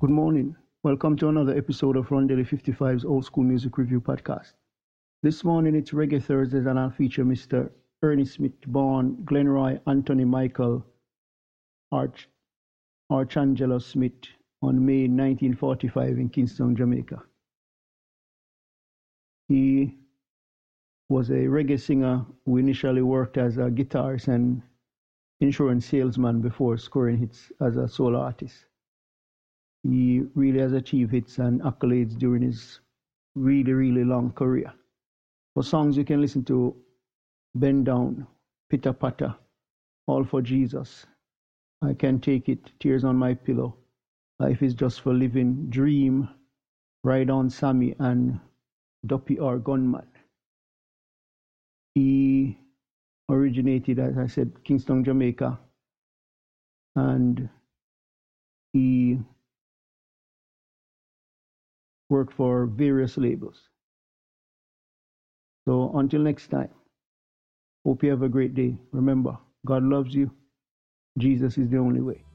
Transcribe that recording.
Good morning. Welcome to another episode of Rondelle55's Old School Music Review Podcast. This morning it's Reggae Thursdays and I'll feature Mr. Ernie Smith, born Glenroy Anthony Michael Archangelo Smith on May 1945 in Kingston, Jamaica. He was a reggae singer who initially worked as a guitarist and insurance salesman before scoring hits as a solo artist. He really has achieved hits and accolades during his really long career. For songs you can listen to Bend Down, Pitter Patter, All for Jesus, I Can Take It, Tears on My Pillow, Life is Just for Living, Dream, Ride on Sammy, and Duppy or Gunman. He originated, as I said, Kingston, Jamaica, and he worked for various labels. So until next time, hope you have a great day. Remember, God loves you. Jesus is the only way.